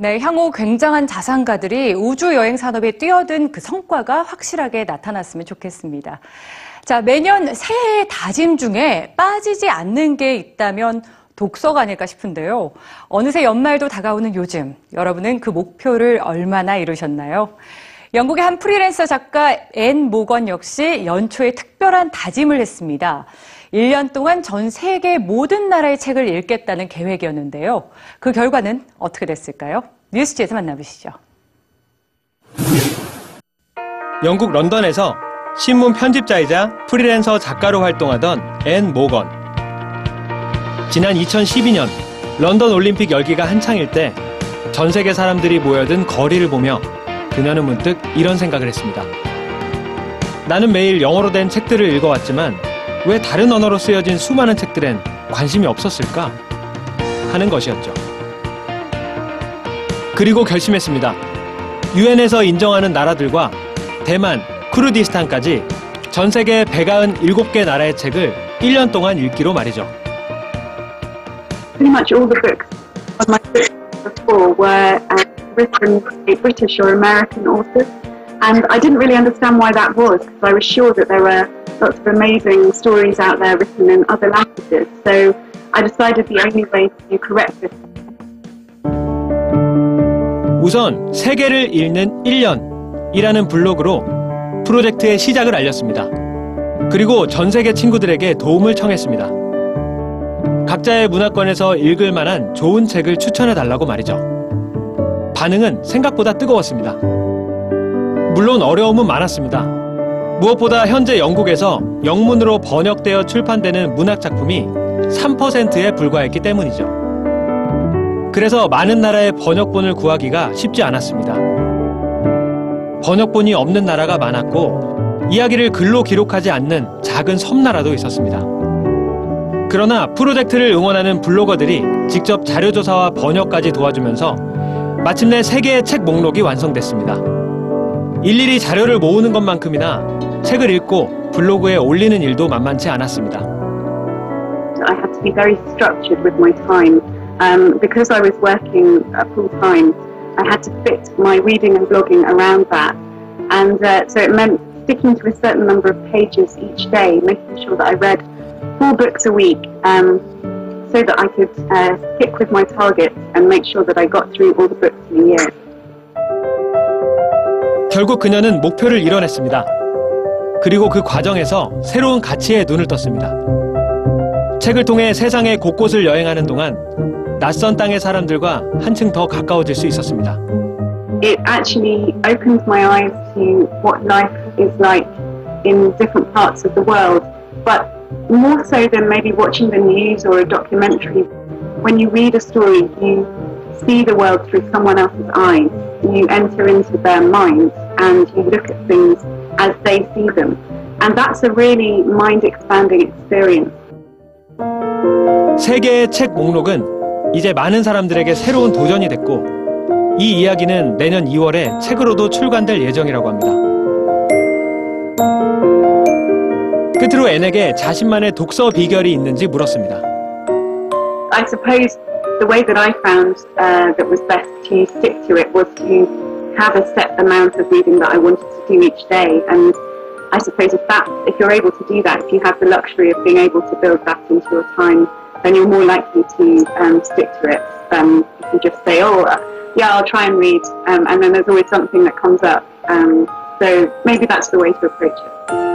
네, 향후 굉장한 자산가들이 우주여행 산업에 뛰어든 그 성과가 확실하게 나타났으면 좋겠습니다. 자, 매년 새해 다짐 중에 빠지지 않는 게 있다면 독서가 아닐까 싶은데요. 어느새 연말도 다가오는 요즘, 여러분은 그 목표를 얼마나 이루셨나요? 영국의 한 프리랜서 작가 앤 모건 역시 연초에 특별한 다짐을 했습니다. 1년 동안 전 세계 모든 나라의 책을 읽겠다는 계획이었는데요. 그 결과는 어떻게 됐을까요? 뉴스지에서 만나보시죠. 영국 런던에서 신문 편집자이자 프리랜서 작가로 활동하던 앤 모건. 지난 2012년 런던 올림픽 열기가 한창일 때 전 세계 사람들이 모여든 거리를 보며 그녀는 문득 이런 생각을 했습니다. 나는 매일 영어로 된 책들을 읽어왔지만 왜 다른 언어로 쓰여진 수많은 책들엔 관심이 없었을까? 하는 것이었죠. 그리고 결심했습니다. 유엔에서 인정하는 나라들과 대만, 쿠르디스탄까지 전 세계 197개 나라의 책을 1년 동안 읽기로 말이죠. Pretty much all the books on my books before were written by British or American authors, and I didn't really understand why that was, because I was sure that there were lots of amazing stories out there written in other languages, so I decided the only way to correct this. 우선 세계를 읽는 1년이라는 블로그로 프로젝트의 시작을 알렸습니다. 그리고 전 세계 친구들에게 도움을 청했습니다. 각자의 문화권에서 읽을 만한 좋은 책을 추천해달라고 말이죠. 반응은 생각보다 뜨거웠습니다. 물론 어려움은 많았습니다. 무엇보다 현재 영국에서 영문으로 번역되어 출판되는 문학작품이 3%에 불과했기 때문이죠. 그래서 많은 나라의 번역본을 구하기가 쉽지 않았습니다. 번역본이 없는 나라가 많았고 이야기를 글로 기록하지 않는 작은 섬나라도 있었습니다. 그러나 프로젝트를 응원하는 블로거들이 직접 자료조사와 번역까지 도와주면서 마침내 세계의 책 목록이 완성됐습니다. 일일이 자료를 모으는 것만큼이나 책을 읽고 블로그에 올리는 일도 만만치 않았습니다. I had to be very structured with my time. Because I was working full time, I had to fit my reading and blogging around that. And so it meant sticking to a certain number of pages each day, making sure that I read 4 books a week, so that I could stick with my targets and make sure that I got through all the books in a year. 결국 그녀는 목표를 이뤄냈습니다. 그리고 그 과정에서 새로운 가치에 눈을 떴습니다. 책을 통해 세상의 곳곳을 여행하는 동안 낯선 땅의 사람들과 한층 더 가까워질 수 있었습니다. It actually opened my eyes to what life is like in different parts of the world, but more so than maybe watching the news or a documentary. When you read a story, you see the world through someone else's eyes. You enter into their minds and you look at things as they see them. And that's a really mind-expanding experience. 세계의 책 목록은 이제 많은 사람들에게 새로운 도전이 됐고, 이 이야기는 내년 2월에 책으로도 출간될 예정이라고 합니다. 끝으로 앤에게 자신만의 독서 비결이 있는지 물었습니다. I suppose the way that I found that was best to stick to it was to have a set amount of reading that I wanted to do each day. And I suppose if you're able to do that, if you have the luxury of being able to build that into your time, then you're more likely to stick to it than if you just say, oh, yeah, I'll try and read, and then there's always something that comes up. So maybe that's the way to approach it.